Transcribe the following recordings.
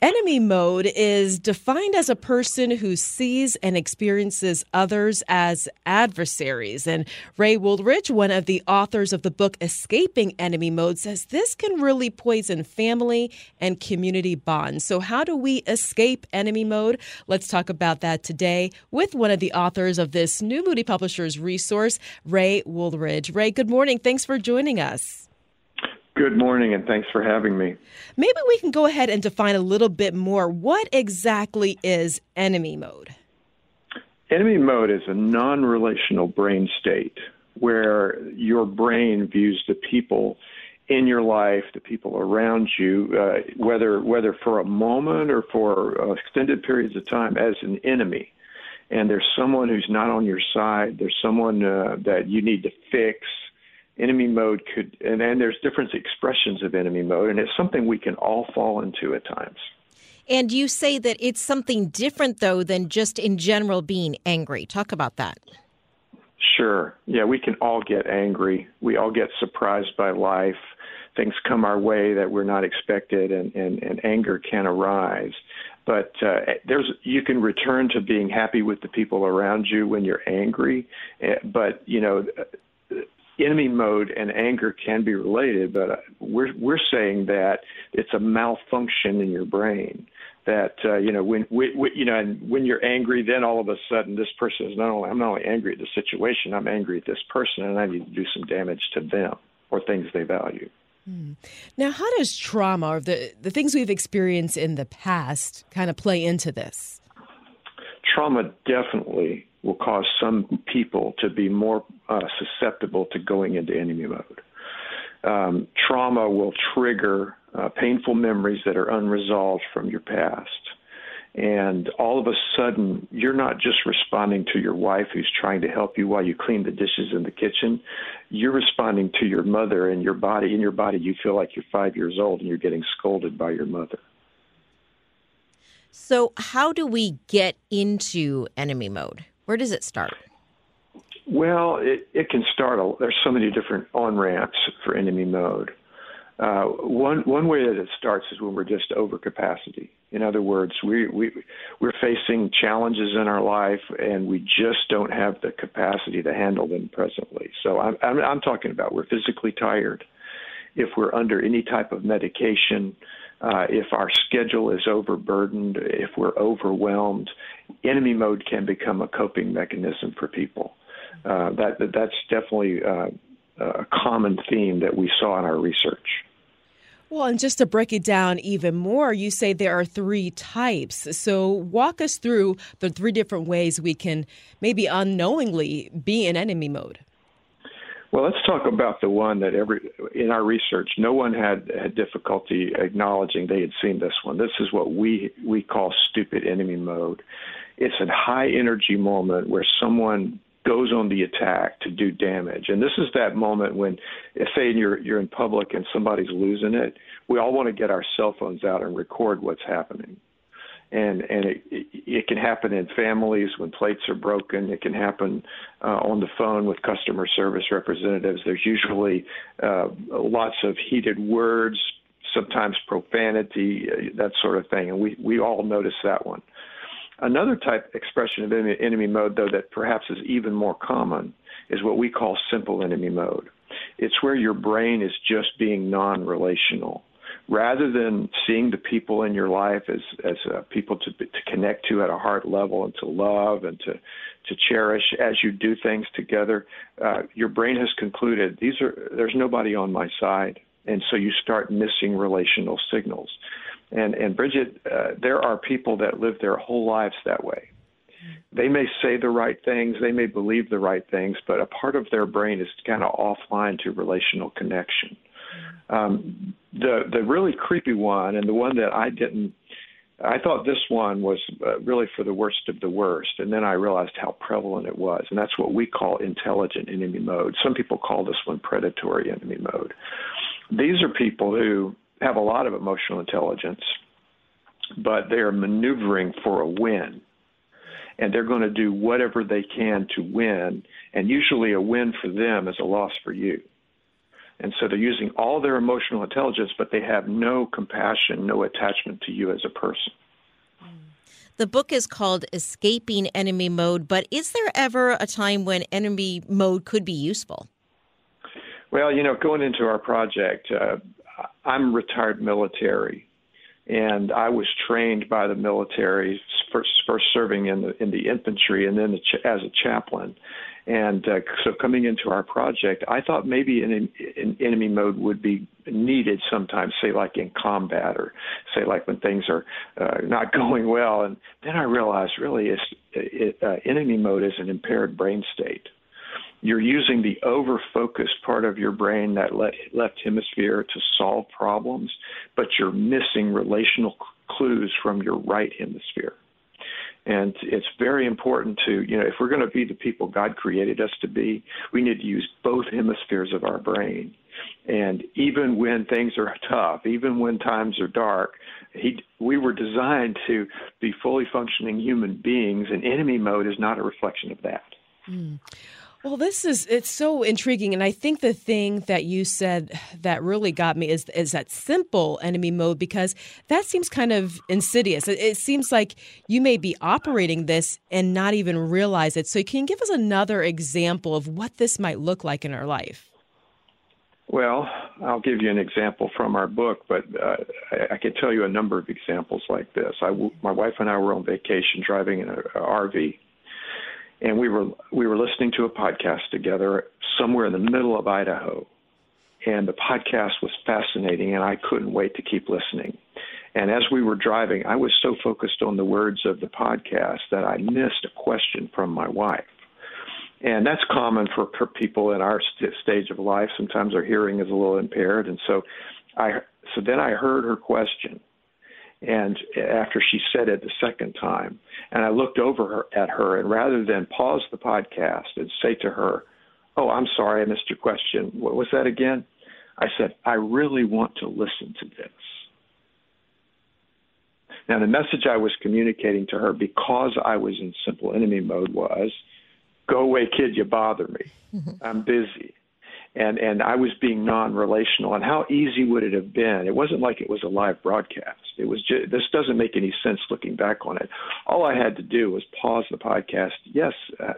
Enemy mode is defined as a person who sees and experiences others as adversaries. And Ray Wooldridge, one of the authors of the book Escaping Enemy Mode, says this can really poison family and community bonds. So how do we escape enemy mode? Let's talk about that today with one of the authors of this new Moody Publishers resource, Ray Wooldridge. Ray, good morning. Thanks for joining us. Good morning, and thanks for having me. Maybe we can go ahead and define a little bit more. What exactly is enemy mode? Enemy mode is a non-relational brain state where your brain views the people in your life, the people around you, whether for a moment or for extended periods of time, as an enemy. And there's someone who's not on your side. There's someone that you need to fix. Enemy mode could, and there's different expressions of enemy mode, and it's something we can all fall into at times. And you say that it's something different, though, than just in general being angry. Talk about that. Sure. Yeah, we can all get angry. We all get surprised by life. Things come our way that we're not expected, and anger can arise. But you can return to being happy with the people around you when you're angry, but, you know, enemy mode and anger can be related, but we're saying that it's a malfunction in your brain. That when you're angry, then all of a sudden this person is I'm not only angry at the situation, I'm angry at this person, and I need to do some damage to them or things they value. Now, how does trauma or the things we've experienced in the past kind of play into this? Trauma definitely will cause some people to be more susceptible to going into enemy mode. Trauma will trigger painful memories that are unresolved from your past. And all of a sudden, you're not just responding to your wife who's trying to help you while you clean the dishes in the kitchen. You're responding to your mother, and your body. In your body, you feel like you're 5 years old and you're getting scolded by your mother. So how do we get into enemy mode? Where does it start? Well, it can start. There's so many different on-ramps for enemy mode. One way that it starts is when we're just over capacity. In other words, we're facing challenges in our life, and we just don't have the capacity to handle them presently. So I'm talking about we're physically tired. If we're under any type of medication, if our schedule is overburdened, if we're overwhelmed, enemy mode can become a coping mechanism for people. That's definitely a common theme that we saw in our research. Well, and just to break it down even more, you say there are 3 types. So walk us through the 3 different ways we can maybe unknowingly be in enemy mode. Well, let's talk about the one that in our research, no one had difficulty acknowledging they had seen this one. This is what we call stupid enemy mode. It's a high energy moment where someone goes on the attack to do damage. And this is that moment when, say, you're in public and somebody's losing it. We all want to get our cell phones out and record what's happening. And it can happen in families when plates are broken. It can happen on the phone with customer service representatives. There's usually lots of heated words, sometimes profanity, that sort of thing. And we all notice that one. Another type expression of enemy mode, though, that perhaps is even more common is what we call simple enemy mode. It's where your brain is just being non-relational. Rather than seeing the people in your life as people to connect to at a heart level and to love and to cherish as you do things together, your brain has concluded there's nobody on my side, and so you start missing relational signals. And Bridget, there are people that live their whole lives that way. They may say the right things, they may believe the right things, but a part of their brain is kind of offline to relational connection. The really creepy one, and the one that I thought this one was really for the worst of the worst, and then I realized how prevalent it was, and that's what we call intelligent enemy mode. Some people call this one predatory enemy mode. These are people who have a lot of emotional intelligence, but they're maneuvering for a win, and they're going to do whatever they can to win, and usually a win for them is a loss for you. And so they're using all their emotional intelligence, but they have no compassion, no attachment to you as a person. The book is called Escaping Enemy Mode, but is there ever a time when enemy mode could be useful? Well, you know, going into our project, I'm retired military, and I was trained by the military, first serving in the infantry and then as a chaplain. And so coming into our project, I thought maybe an enemy mode would be needed sometimes, say like in combat or say like when things are not going well. And then I realized really enemy mode is an impaired brain state. You're using the over-focused part of your brain, that left hemisphere, to solve problems, but you're missing relational clues from your right hemisphere. And it's very important to, you know, if we're going to be the people God created us to be, we need to use both hemispheres of our brain. And even when things are tough, even when times are dark, we were designed to be fully functioning human beings, and enemy mode is not a reflection of that. Mm. Well, it's so intriguing, and I think the thing that you said that really got me is that simple enemy mode, because that seems kind of insidious. It seems like you may be operating this and not even realize it. So can you give us another example of what this might look like in our life? Well, I'll give you an example from our book, but I can tell you a number of examples like this. My wife and I were on vacation driving in an RV. And we were listening to a podcast together somewhere in the middle of Idaho. And the podcast was fascinating, and I couldn't wait to keep listening. And as we were driving, I was so focused on the words of the podcast that I missed a question from my wife. And that's common for people in our stage of life. Sometimes our hearing is a little impaired. And so then I heard her question. And after she said it the second time, and I looked over at her, and rather than pause the podcast and say to her, "Oh, I'm sorry, I missed your question. What was that again?" I said, "I really want to listen to this." Now, the message I was communicating to her, because I was in simple enemy mode, was, "Go away, kid, you bother me. Mm-hmm. I'm busy." And I was being non-relational. And how easy would it have been? It wasn't like it was a live broadcast. It was just, this doesn't make any sense looking back on it. All I had to do was pause the podcast. Yes,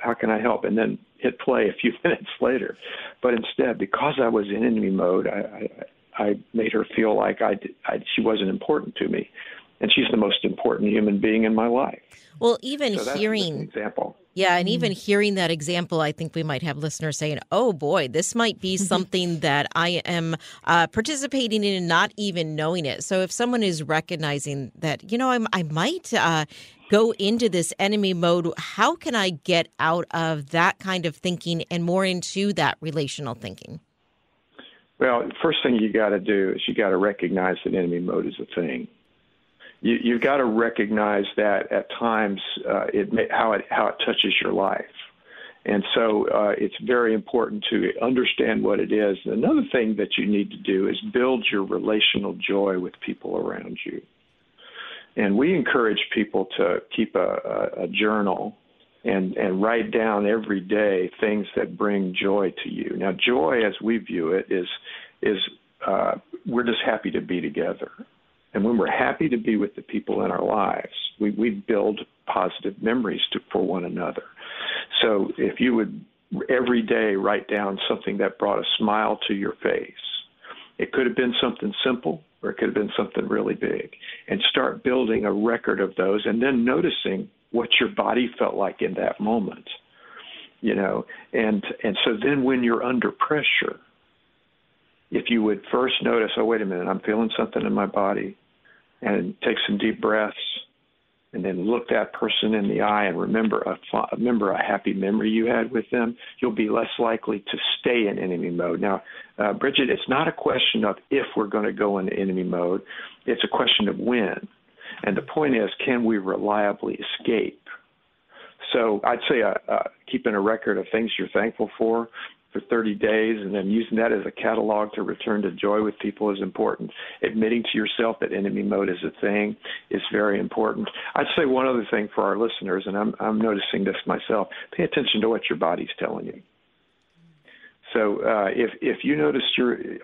how can I help? And then hit play a few minutes later. But instead, because I was in enemy mode, I made her feel like she wasn't important to me. And she's the most important human being in my life. Well, even so hearing an example. Yeah, and even hearing that example, I think we might have listeners saying, "Oh, boy, this might be something that I am participating in and not even knowing it." So if someone is recognizing that, you know, I might go into this enemy mode, how can I get out of that kind of thinking and more into that relational thinking? Well, first thing you got to do is you got to recognize that enemy mode is a thing. You've got to recognize that at times how it touches your life. And so it's very important to understand what it is. Another thing that you need to do is build your relational joy with people around you. And we encourage people to keep a journal and write down every day things that bring joy to you. Now, joy, as we view it, is we're just happy to be together. And when we're happy to be with the people in our lives, we build positive memories for one another. So if you would every day write down something that brought a smile to your face, it could have been something simple or it could have been something really big, and start building a record of those and then noticing what your body felt like in that moment, you know. And so then when you're under pressure, if you would first notice, "Oh, wait a minute, I'm feeling something in my body," and take some deep breaths and then look that person in the eye and remember a happy memory you had with them, you'll be less likely to stay in enemy mode. Now, Bridget, it's not a question of if we're going to go into enemy mode. It's a question of when. And the point is, can we reliably escape? So I'd say keeping a record of things you're thankful for 30 days, and then using that as a catalog to return to joy with people is important. Admitting to yourself that enemy mode is a thing is very important. I'd say one other thing for our listeners, and I'm noticing this myself, pay attention to what your body's telling you. So if you noticed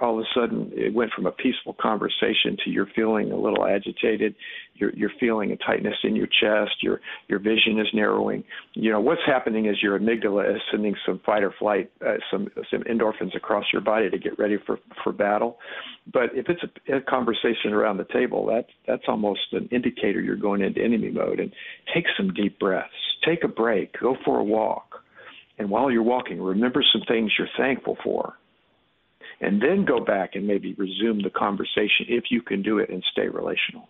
all of a sudden it went from a peaceful conversation to you're feeling a little agitated, you're feeling a tightness in your chest, your vision is narrowing, what's happening is your amygdala is sending some fight or flight, some endorphins across your body to get ready for battle. But if it's a conversation around the table, that's almost an indicator you're going into enemy mode. And take some deep breaths. Take a break. Go for a walk. And while you're walking, remember some things you're thankful for. And then go back and maybe resume the conversation if you can do it and stay relational.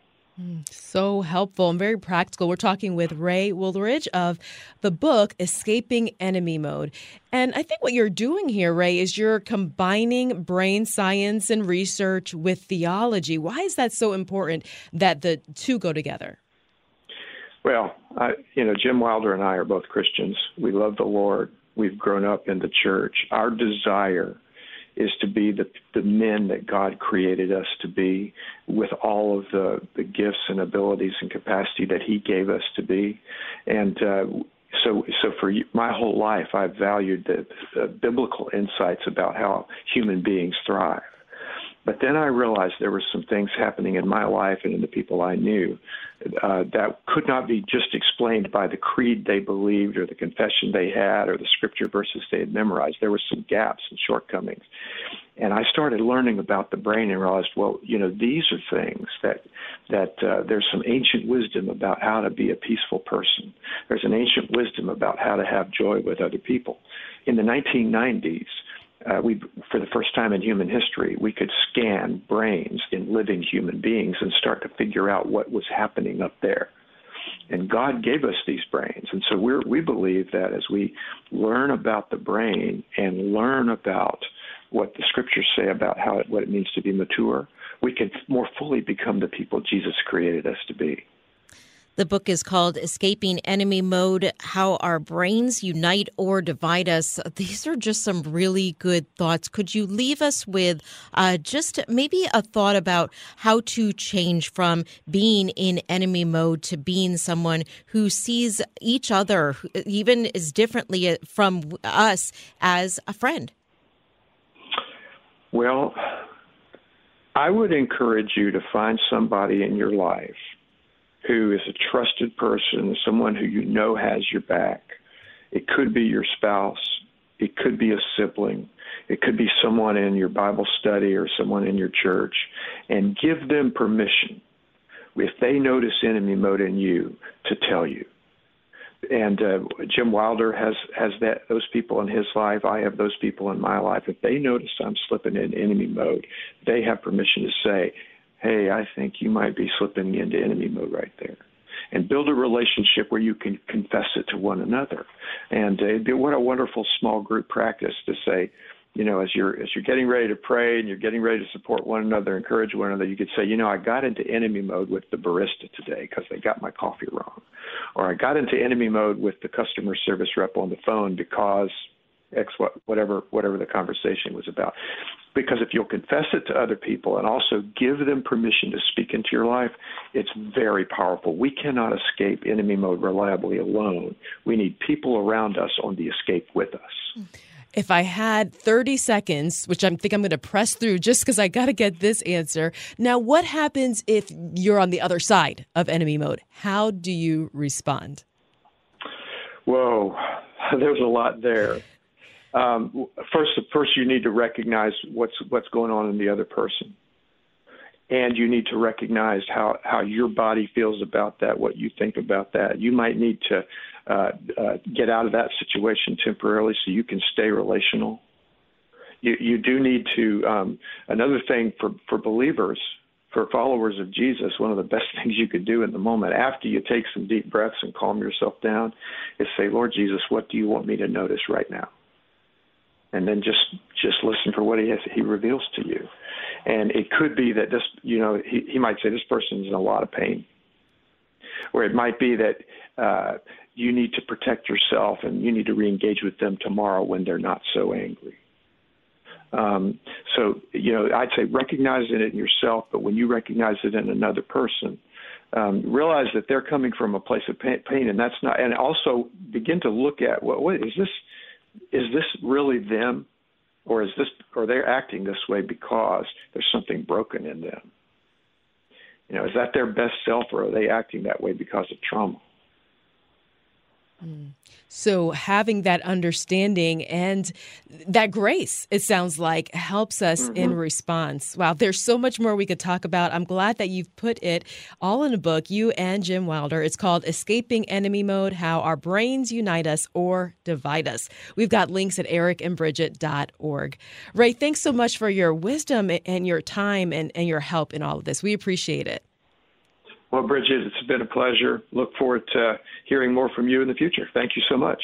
So helpful and very practical. We're talking with Ray Wooldridge of the book Escaping Enemy Mode. And I think what you're doing here, Ray, is you're combining brain science and research with theology. Why is that so important that the two go together? Well, Jim Wilder and I are both Christians. We love the Lord. We've grown up in the church. Our desire is to be the men that God created us to be, with all of the gifts and abilities and capacity that He gave us to be. And so for my whole life, I've valued the biblical insights about how human beings thrive. But then I realized there were some things happening in my life and in the people I knew that could not be just explained by the creed they believed or the confession they had or the scripture verses they had memorized. There were some gaps and shortcomings. And I started learning about the brain and realized, these are things that there's some ancient wisdom about how to be a peaceful person. There's an ancient wisdom about how to have joy with other people. In the 1990s, for the first time in human history, we could scan brains in living human beings and start to figure out what was happening up there. And God gave us these brains. And so we believe that as we learn about the brain and learn about what the scriptures say about what it means to be mature, we can more fully become the people Jesus created us to be. The book is called Escaping Enemy Mode, How Our Brains Unite or Divide Us. These are just some really good thoughts. Could you leave us with just maybe a thought about how to change from being in enemy mode to being someone who sees each other, even as differently from us, as a friend? Well, I would encourage you to find somebody in your life who is a trusted person, someone who has your back. It could be your spouse. It could be a sibling. It could be someone in your Bible study or someone in your church. And give them permission, if they notice enemy mode in you, to tell you. And Jim Wilder has those people in his life. I have those people in my life. If they notice I'm slipping in enemy mode, they have permission to say, hey, I think you might be slipping into enemy mode right there. And build a relationship where you can confess it to one another. And what a wonderful small group practice to say, as you're getting ready to pray and you're getting ready to support one another, encourage one another, you could say, I got into enemy mode with the barista today because they got my coffee wrong. Or I got into enemy mode with the customer service rep on the phone because X, whatever the conversation was about. Because if you'll confess it to other people and also give them permission to speak into your life, it's very powerful. We cannot escape enemy mode reliably alone. We need people around us on the escape with us. If I had 30 seconds, which I think I'm going to press through just because I got to get this answer. Now, what happens if you're on the other side of enemy mode? How do you respond? Whoa, there's a lot there. First, you need to recognize what's going on in the other person, and you need to recognize how your body feels about that, what you think about that. You might need to get out of that situation temporarily so you can stay relational. You do need to. Another thing for believers, for followers of Jesus, one of the best things you could do in the moment after you take some deep breaths and calm yourself down is say, Lord Jesus, what do you want me to notice right now? And then just listen for what he reveals to you. And it could be that this, he might say this person's in a lot of pain. Or it might be that you need to protect yourself and you need to reengage with them tomorrow when they're not so angry. I'd say recognize it in yourself, but when you recognize it in another person, realize that they're coming from a place of pain, and that's not, and also begin to look at, what is this really them? Or is this, or they're acting this way because there's something broken in them? You know, is that their best self, or are they acting that way because of trauma? So having that understanding and that grace, it sounds like, helps us in response. Wow, there's so much more we could talk about. I'm glad that you've put it all in a book, you and Jim Wilder. It's called Escaping Enemy Mode, How Our Brains Unite Us or Divide Us. We've got links at ericandbridget.org. Ray, thanks so much for your wisdom and your time and your help in all of this. We appreciate it. Well, Bridget, it's been a pleasure. Look forward to hearing more from you in the future. Thank you so much.